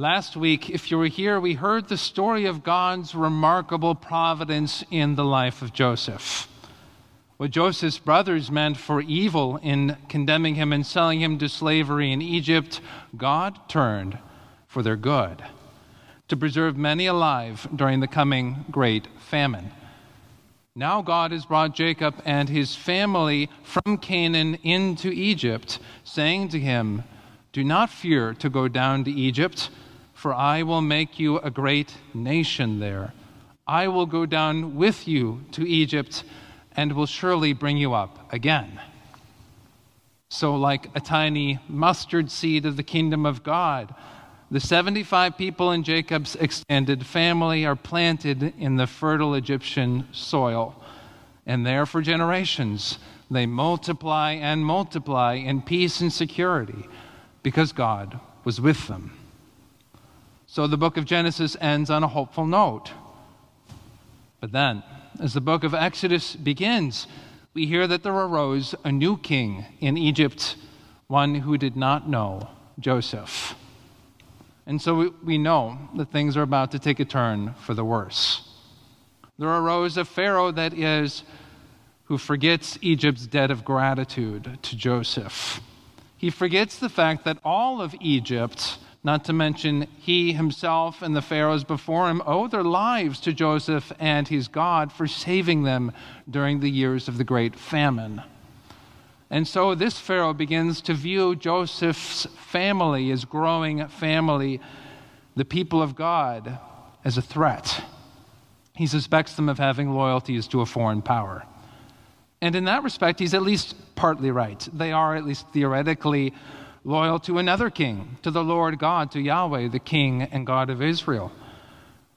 Last week, if you were here, we heard the story of God's remarkable providence in the life of Joseph. What Joseph's brothers meant for evil in condemning him and selling him to slavery in Egypt, God turned for their good, to preserve many alive during the coming great famine. Now God has brought Jacob and his family from Canaan into Egypt, saying to him, "Do not fear to go down to Egypt, for I will make you a great nation there. I will go down with you to Egypt and will surely bring you up again." So like a tiny mustard seed of the kingdom of God, the 75 people in Jacob's extended family are planted in the fertile Egyptian soil. And there for generations, they multiply and multiply in peace and security because God was with them. So the book of Genesis ends on a hopeful note. But then, as the book of Exodus begins, we hear that there arose a new king in Egypt, one who did not know Joseph. And so we know that things are about to take a turn for the worse. There arose a Pharaoh, that is, who forgets Egypt's debt of gratitude to Joseph. He forgets the fact that all of Egypt, not to mention he himself and the pharaohs before him, owe their lives to Joseph and his God for saving them during the years of the great famine. And so this Pharaoh begins to view Joseph's family, his growing family, the people of God, as a threat. He suspects them of having loyalties to a foreign power. And in that respect, he's at least partly right. They are, at least theoretically, loyal to another king, to the Lord God, to Yahweh, the King and God of Israel.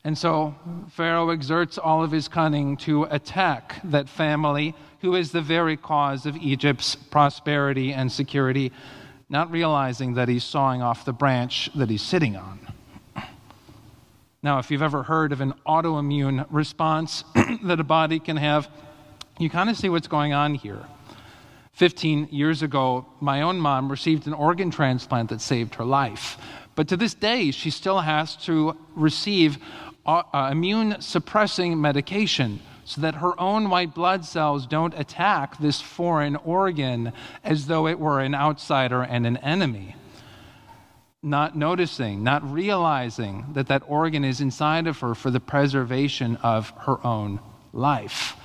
And so Pharaoh exerts all of his cunning to attack that family, who is the very cause of Egypt's prosperity and security, not realizing that he's sawing off the branch that he's sitting on. Now, if you've ever heard of an autoimmune response that a body can have, you kind of see what's going on here. 15 years ago, my own mom received an organ transplant that saved her life. But to this day, she still has to receive immune-suppressing medication so that her own white blood cells don't attack this foreign organ as though it were an outsider and an enemy. Not noticing, not realizing that that organ is inside of her for the preservation of her own life.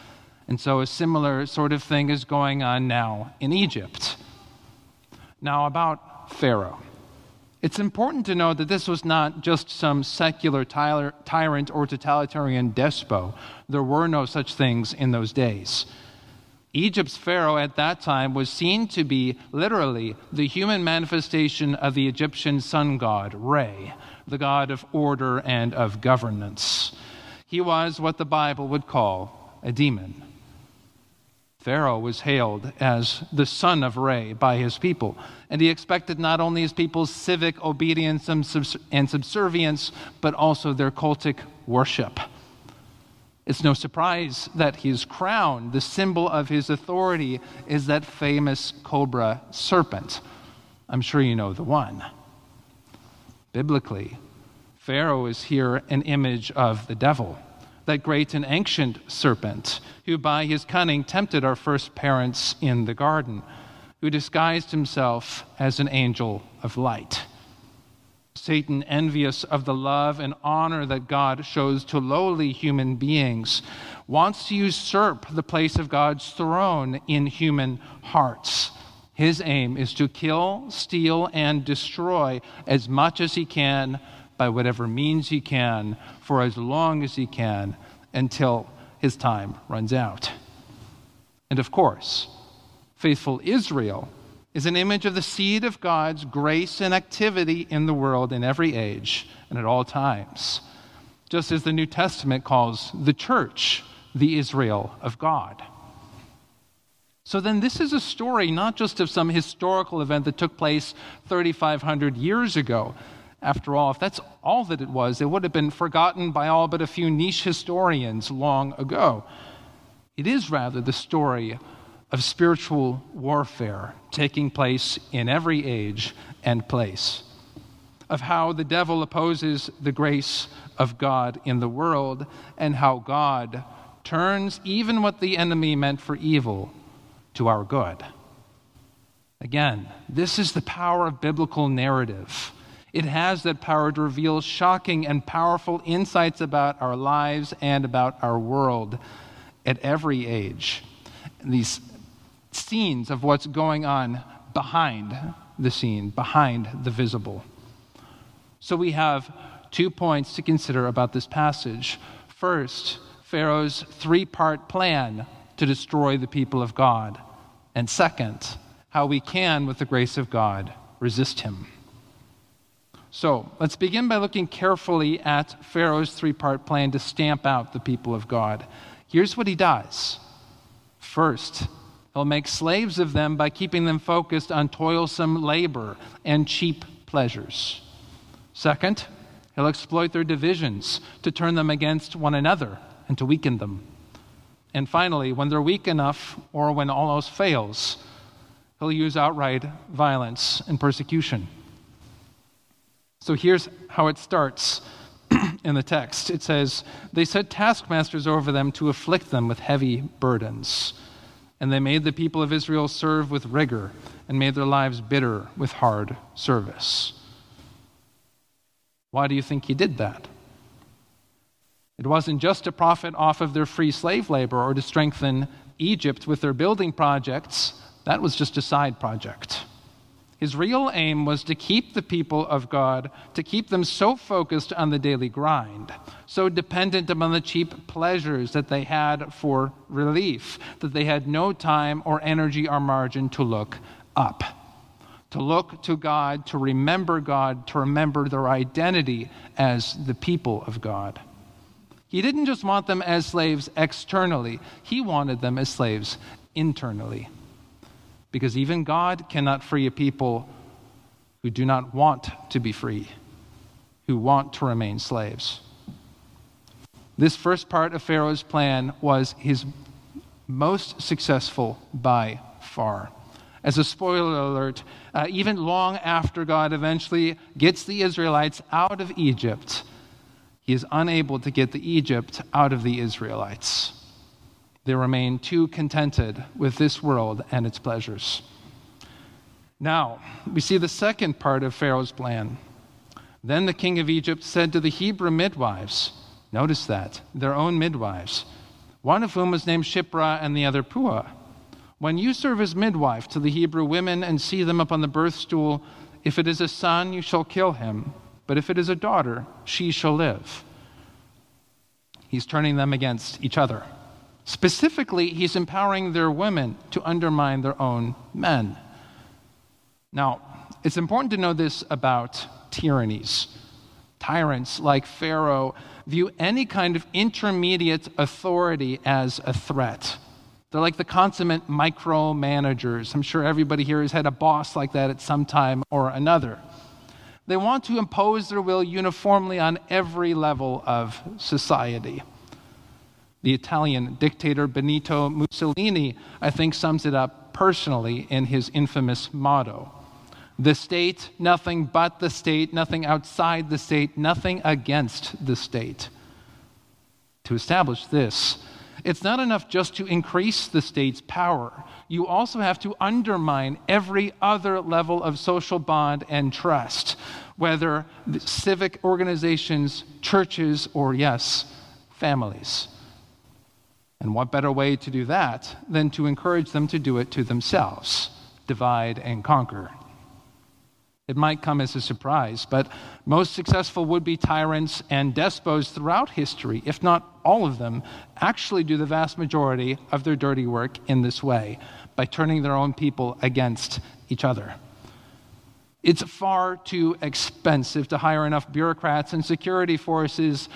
And so a similar sort of thing is going on now in Egypt. Now about Pharaoh. It's important to note that this was not just some secular tyrant or totalitarian despot. There were no such things in those days. Egypt's Pharaoh at that time was seen to be literally the human manifestation of the Egyptian sun god, Re, the god of order and of governance. He was what the Bible would call a demon. Pharaoh was hailed as the son of Re by his people, and he expected not only his people's civic obedience and subservience, but also their cultic worship. It's no surprise that his crown, the symbol of his authority, is that famous cobra serpent. I'm sure you know the one. Biblically, Pharaoh is here an image of the devil, that great and ancient serpent, who by his cunning tempted our first parents in the garden, who disguised himself as an angel of light. Satan, envious of the love and honor that God shows to lowly human beings, wants to usurp the place of God's throne in human hearts. His aim is to kill, steal, and destroy as much as he can, by whatever means he can, for as long as he can, until his time runs out. And of course, faithful Israel is an image of the seed of God's grace and activity in the world in every age and at all times, just as the New Testament calls the church the Israel of God. So then this is a story not just of some historical event that took place 3,500 years ago. After all, if that's all that it was, it would have been forgotten by all but a few niche historians long ago. It is rather the story of spiritual warfare taking place in every age and place. of how the devil opposes the grace of God in the world, and how God turns even what the enemy meant for evil to our good. Again, this is the power of biblical narrative. It has that power to reveal shocking and powerful insights about our lives and about our world at every age. And these scenes of what's going on behind the scene, behind the visible. So we have 2 points to consider about this passage. First, Pharaoh's 3-part plan to destroy the people of God. And second, how we can, with the grace of God, resist him. So let's begin by looking carefully at Pharaoh's 3-part plan to stamp out the people of God. Here's what he does. First, he'll make slaves of them by keeping them focused on toilsome labor and cheap pleasures. Second, he'll exploit their divisions to turn them against one another and to weaken them. And finally, when they're weak enough or when all else fails, he'll use outright violence and persecution. So here's how it starts in the text. It says, "They set taskmasters over them to afflict them with heavy burdens. And they made the people of Israel serve with rigor and made their lives bitter with hard service." Why do you think he did that? It wasn't just to profit off of their free slave labor or to strengthen Egypt with their building projects. That was just a side project. His real aim was to keep the people of God, to keep them so focused on the daily grind, so dependent upon the cheap pleasures that they had for relief, that they had no time or energy or margin to look up, to look to God, to remember their identity as the people of God. He didn't just want them as slaves externally. He wanted them as slaves internally. Because even God cannot free a people who do not want to be free, who want to remain slaves. This first part of Pharaoh's plan was his most successful by far. As a spoiler alert, even long after God eventually gets the Israelites out of Egypt, he is unable to get the Egypt out of the Israelites. They remain too contented with this world and its pleasures. Now, we see the second part of Pharaoh's plan. Then the king of Egypt said to the Hebrew midwives, notice that, their own midwives, one of whom was named Shiphrah and the other Puah, "When you serve as midwife to the Hebrew women and see them upon the birth stool, if it is a son, you shall kill him, but if it is a daughter, she shall live." He's turning them against each other. Specifically, he's empowering their women to undermine their own men. Now, it's important to know this about tyrannies. Tyrants like Pharaoh view any kind of intermediate authority as a threat. They're like the consummate micromanagers. I'm sure everybody here has had a boss like that at some time or another. They want to impose their will uniformly on every level of society. The Italian dictator Benito Mussolini, I think, sums it up personally in his infamous motto, "The state, nothing but the state, nothing outside the state, nothing against the state." To establish this, it's not enough just to increase the state's power. You also have to undermine every other level of social bond and trust, whether civic organizations, churches, or, yes, families. And what better way to do that than to encourage them to do it to themselves, divide and conquer? It might come as a surprise, but most successful would-be tyrants and despots throughout history, if not all of them, actually do the vast majority of their dirty work in this way, by turning their own people against each other. It's far too expensive to hire enough bureaucrats and security forces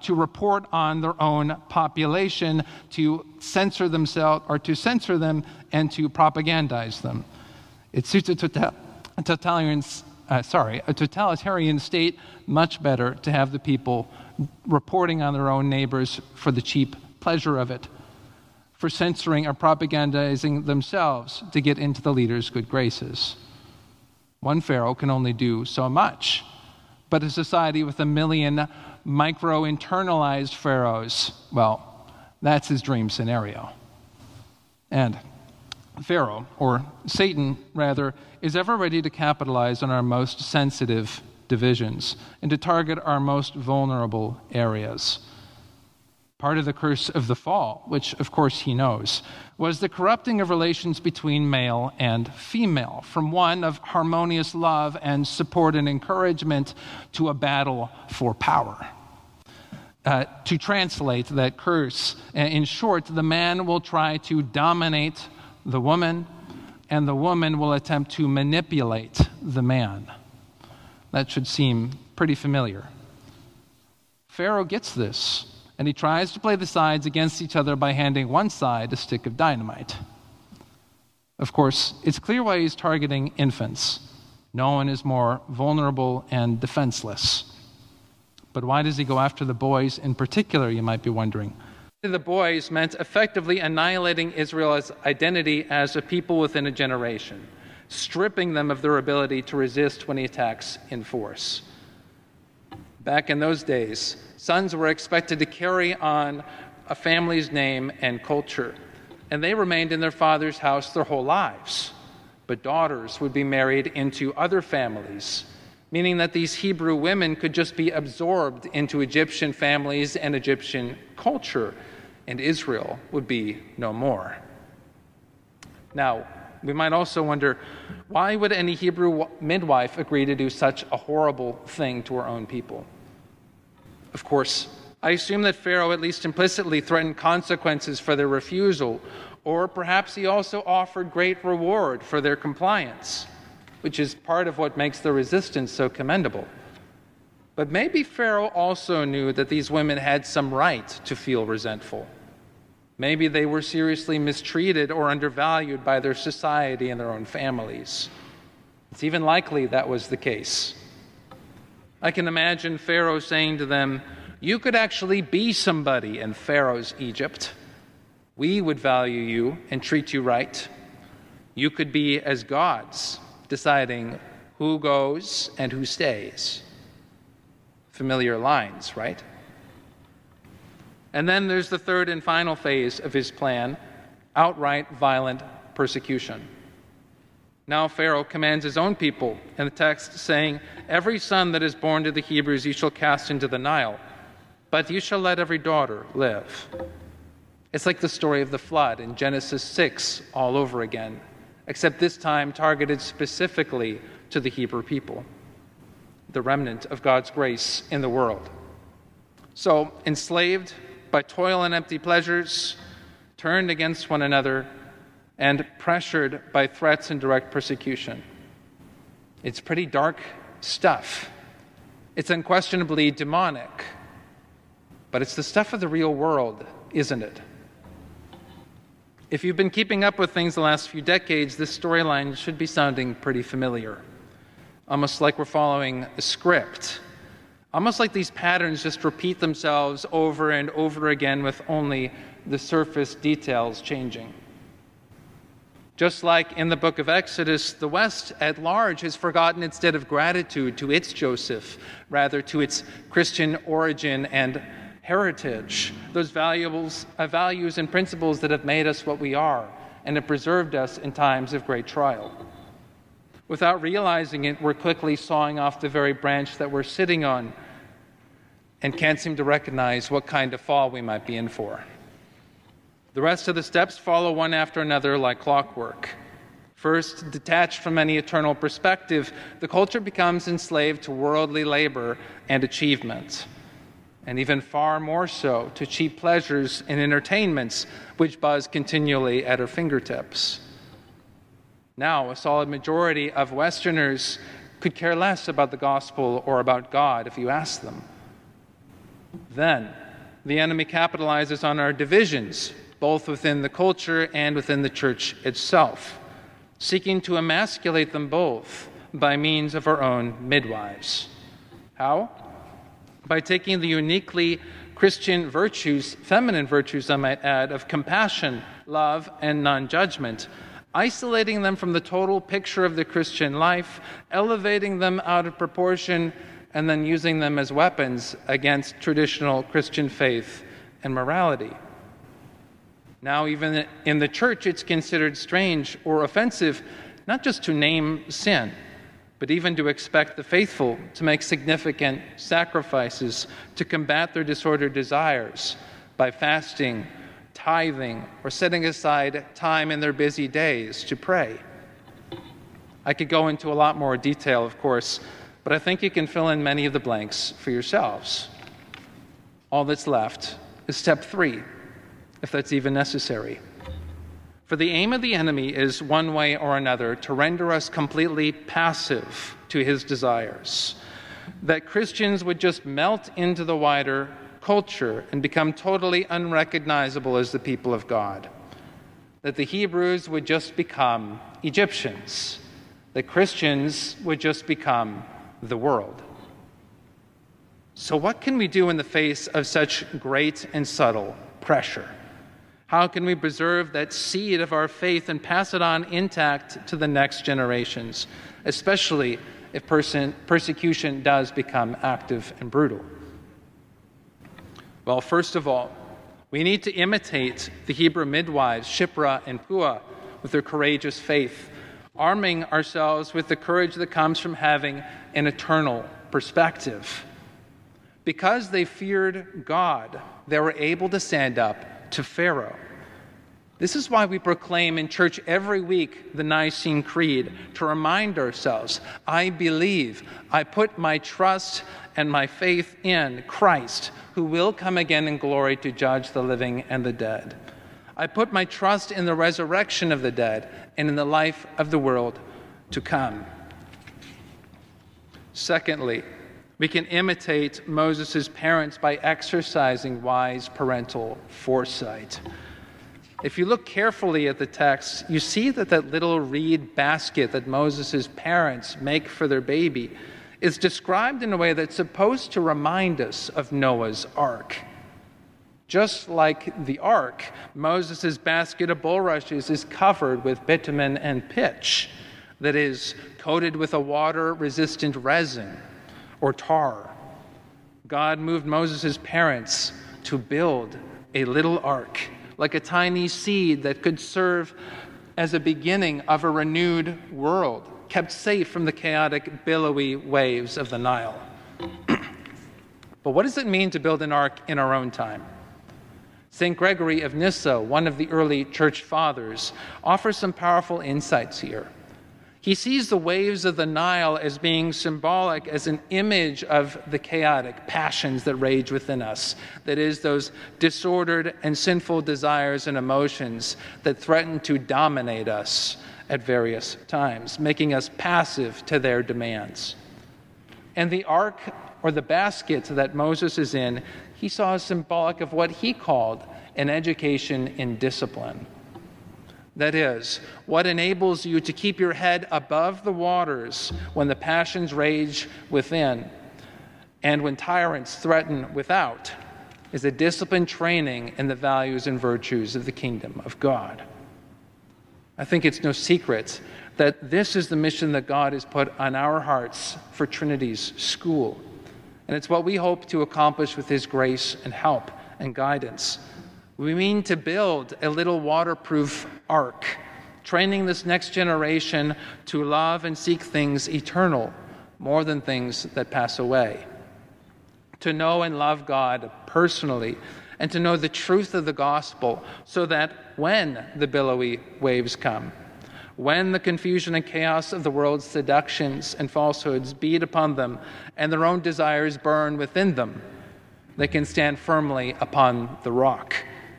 to report on their own population, to censor themselves, or to censor them and to propagandize them. It suits a totalitarian state much better to have the people reporting on their own neighbors for the cheap pleasure of it, for censoring or propagandizing themselves to get into the leader's good graces. One pharaoh can only do so much. But a society with a million micro-internalized pharaohs, well, that's his dream scenario. And Pharaoh, or Satan, rather, is ever ready to capitalize on our most sensitive divisions and to target our most vulnerable areas. Part of the curse of the fall, which of course he knows, was the corrupting of relations between male and female, from one of harmonious love and support and encouragement to a battle for power. To translate that curse, in short, the man will try to dominate the woman, and the woman will attempt to manipulate the man. That should seem pretty familiar. Pharaoh gets this, and he tries to play the sides against each other by handing one side a stick of dynamite. Of course, it's clear why he's targeting infants. No one is more vulnerable and defenseless. But why does he go after the boys in particular, you might be wondering? The boys meant effectively annihilating Israel's identity as a people within a generation, stripping them of their ability to resist when he attacks in force. Back in those days, sons were expected to carry on a family's name and culture, and they remained in their father's house their whole lives. But daughters would be married into other families, meaning that these Hebrew women could just be absorbed into Egyptian families and Egyptian culture, and Israel would be no more. Now, we might also wonder, why would any Hebrew midwife agree to do such a horrible thing to her own people? Of course, I assume that Pharaoh at least implicitly threatened consequences for their refusal, or perhaps he also offered great reward for their compliance, which is part of what makes their resistance so commendable. But maybe Pharaoh also knew that these women had some right to feel resentful. Maybe they were seriously mistreated or undervalued by their society and their own families. It's even likely that was the case. I can imagine Pharaoh saying to them, "You could actually be somebody in Pharaoh's Egypt. We would value you and treat you right. You could be as gods, deciding who goes and who stays." Familiar lines, right? And then there's the third and final phase of his plan, outright violent persecution. Now Pharaoh commands his own people in the text, saying, "Every son that is born to the Hebrews you shall cast into the Nile, but you shall let every daughter live." It's like the story of the flood in Genesis 6 all over again, except this time targeted specifically to the Hebrew people, the remnant of God's grace in the world. So, enslaved by toil and empty pleasures, turned against one another, and pressured by threats and direct persecution. It's pretty dark stuff. It's unquestionably demonic, but it's the stuff of the real world, isn't it? If you've been keeping up with things the last few decades, this storyline should be sounding pretty familiar, almost like we're following a script, almost like these patterns just repeat themselves over and over again with only the surface details changing. Just like in the book of Exodus, the West at large has forgotten its debt of gratitude to its Joseph, rather to its Christian origin and heritage, those values and principles that have made us what we are and have preserved us in times of great trial. Without realizing it, we're quickly sawing off the very branch that we're sitting on and can't seem to recognize what kind of fall we might be in for. The rest of the steps follow one after another like clockwork. First, detached from any eternal perspective, the culture becomes enslaved to worldly labor and achievement, and even far more so to cheap pleasures and entertainments which buzz continually at our fingertips. Now, a solid majority of Westerners could care less about the gospel or about God if you ask them. Then, the enemy capitalizes on our divisions, both within the culture and within the church itself, seeking to emasculate them both by means of our own midwives. How? By taking the uniquely Christian virtues, feminine virtues, I might add, of compassion, love, and non-judgment, isolating them from the total picture of the Christian life, elevating them out of proportion, and then using them as weapons against traditional Christian faith and morality. Now, even in the church, it's considered strange or offensive not just to name sin, but even to expect the faithful to make significant sacrifices to combat their disordered desires by fasting, tithing, or setting aside time in their busy days to pray. I could go into a lot more detail, of course, but I think you can fill in many of the blanks for yourselves. All that's left is step 3, if that's even necessary. For the aim of the enemy is, one way or another, to render us completely passive to his desires, that Christians would just melt into the wider culture and become totally unrecognizable as the people of God, that the Hebrews would just become Egyptians, that Christians would just become the world. So what can we do in the face of such great and subtle pressure? How can we preserve that seed of our faith and pass it on intact to the next generations, especially if persecution does become active and brutal? Well, first of all, we need to imitate the Hebrew midwives, Shiphrah and Puah, with their courageous faith, arming ourselves with the courage that comes from having an eternal perspective. Because they feared God, they were able to stand up to Pharaoh. This is why we proclaim in church every week the Nicene Creed, to remind ourselves, I believe, I put my trust and my faith in Christ, who will come again in glory to judge the living and the dead. I put my trust in the resurrection of the dead and in the life of the world to come. Secondly, we can imitate Moses' parents by exercising wise parental foresight. If you look carefully at the text, you see that that little reed basket that Moses' parents make for their baby is described in a way that's supposed to remind us of Noah's ark. Just like the ark, Moses' basket of bulrushes is covered with bitumen and pitch, that is, coated with a water-resistant resin or tar. God moved Moses' parents to build a little ark, like a tiny seed that could serve as a beginning of a renewed world, kept safe from the chaotic, billowy waves of the Nile. But what does it mean to build an ark in our own time? St. Gregory of Nyssa, one of the early church fathers, offers some powerful insights here. He sees the waves of the Nile as being symbolic, as an image of the chaotic passions that rage within us, that is, those disordered and sinful desires and emotions that threaten to dominate us at various times, making us passive to their demands. And the ark, or the basket that Moses is in, he saw as symbolic of what he called an education in discipline. That is, what enables you to keep your head above the waters when the passions rage within and when tyrants threaten without, is a disciplined training in the values and virtues of the kingdom of God. I think it's no secret that this is the mission that God has put on our hearts for Trinity's school. And it's what we hope to accomplish with His grace and help and guidance. We mean to build a little waterproof ark, training this next generation to love and seek things eternal more than things that pass away, to know and love God personally, and to know the truth of the gospel so that when the billowy waves come, when the confusion and chaos of the world's seductions and falsehoods beat upon them and their own desires burn within them, they can stand firmly upon the rock,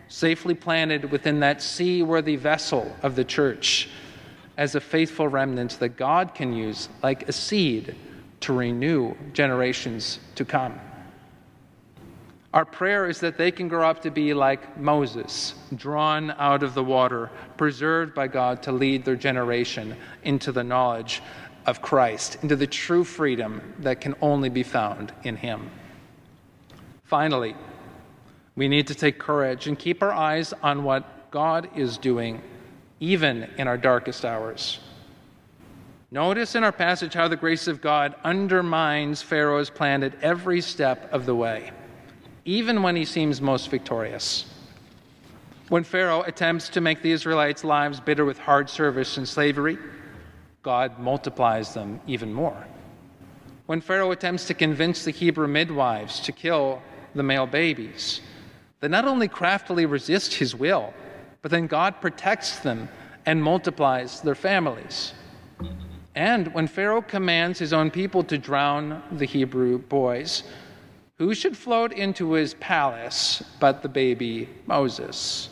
safely planted within that seaworthy vessel of the church as a faithful remnant that God can use like a seed to renew generations to come. Our prayer is that they can grow up to be like Moses, drawn out of the water, preserved by God to lead their generation into the knowledge of Christ, into the true freedom that can only be found in Him. Finally, we need to take courage and keep our eyes on what God is doing even in our darkest hours. Notice in our passage how the grace of God undermines Pharaoh's plan at every step of the way, even when he seems most victorious. When Pharaoh attempts to make the Israelites' lives bitter with hard service and slavery, God multiplies them even more. When Pharaoh attempts to convince the Hebrew midwives to kill the male babies, they not only craftily resist his will, but then God protects them and multiplies their families. And when Pharaoh commands his own people to drown the Hebrew boys, who should float into his palace but the baby Moses,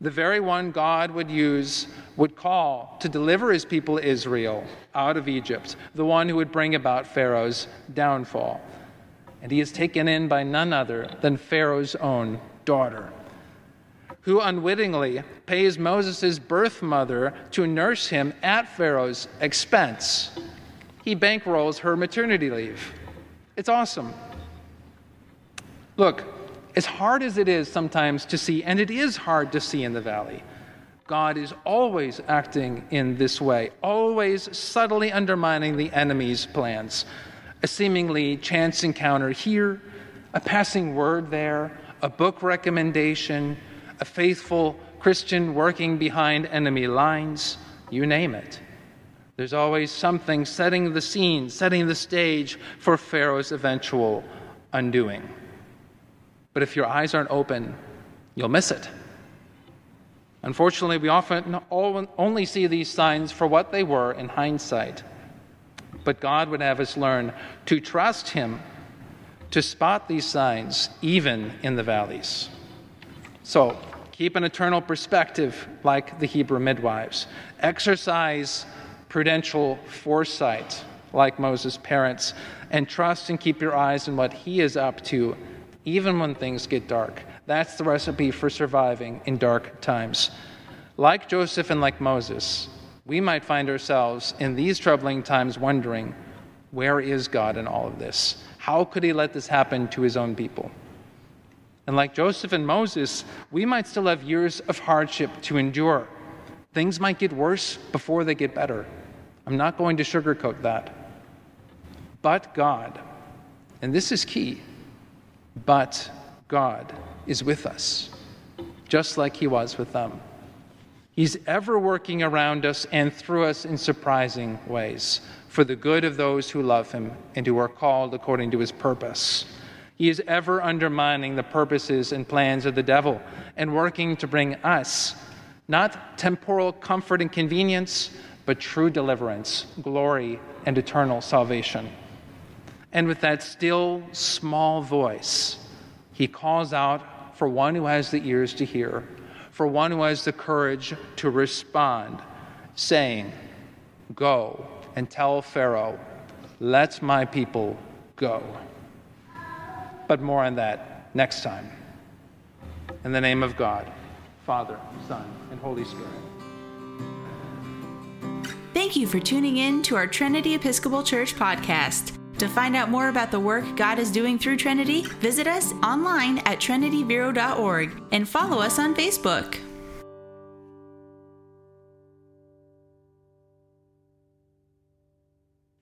the very one God would call to deliver his people Israel out of Egypt, the one who would bring about Pharaoh's downfall. And he is taken in by none other than Pharaoh's own daughter, who unwittingly pays Moses' birth mother to nurse him at Pharaoh's expense. He bankrolls her maternity leave. It's awesome. Look, as hard as it is sometimes to see, and it is hard to see in the valley, God is always acting in this way, always subtly undermining the enemy's plans. A seemingly chance encounter here, a passing word there, a book recommendation, a faithful Christian working behind enemy lines, you name it. There's always something setting the scene, setting the stage for Pharaoh's eventual undoing. But if your eyes aren't open, you'll miss it. Unfortunately, we often only see these signs for what they were in hindsight. But God would have us learn to trust him, to spot these signs even in the valleys. So keep an eternal perspective like the Hebrew midwives. Exercise prudential foresight like Moses' parents, and trust and keep your eyes on what he is up to even when things get dark. That's the recipe for surviving in dark times. Like Joseph and like Moses, we might find ourselves in these troubling times wondering, where is God in all of this? How could he let this happen to his own people? And like Joseph and Moses, we might still have years of hardship to endure. Things might get worse before they get better. I'm not going to sugarcoat that. But God, and this is key, but God is with us, just like he was with them. He's ever working around us and through us in surprising ways for the good of those who love him and who are called according to his purpose. He is ever undermining the purposes and plans of the devil and working to bring us not temporal comfort and convenience, but true deliverance, glory, and eternal salvation. And with that still, small voice, he calls out for one who has the ears to hear, for one who has the courage to respond, saying, "Go and tell Pharaoh, let my people go." But more on that next time. In the name of God, Father, Son, and Holy Spirit. Thank you for tuning in to our Trinity Episcopal Church podcast. To find out more about the work God is doing through Trinity, visit us online at trinityvero.org and follow us on Facebook.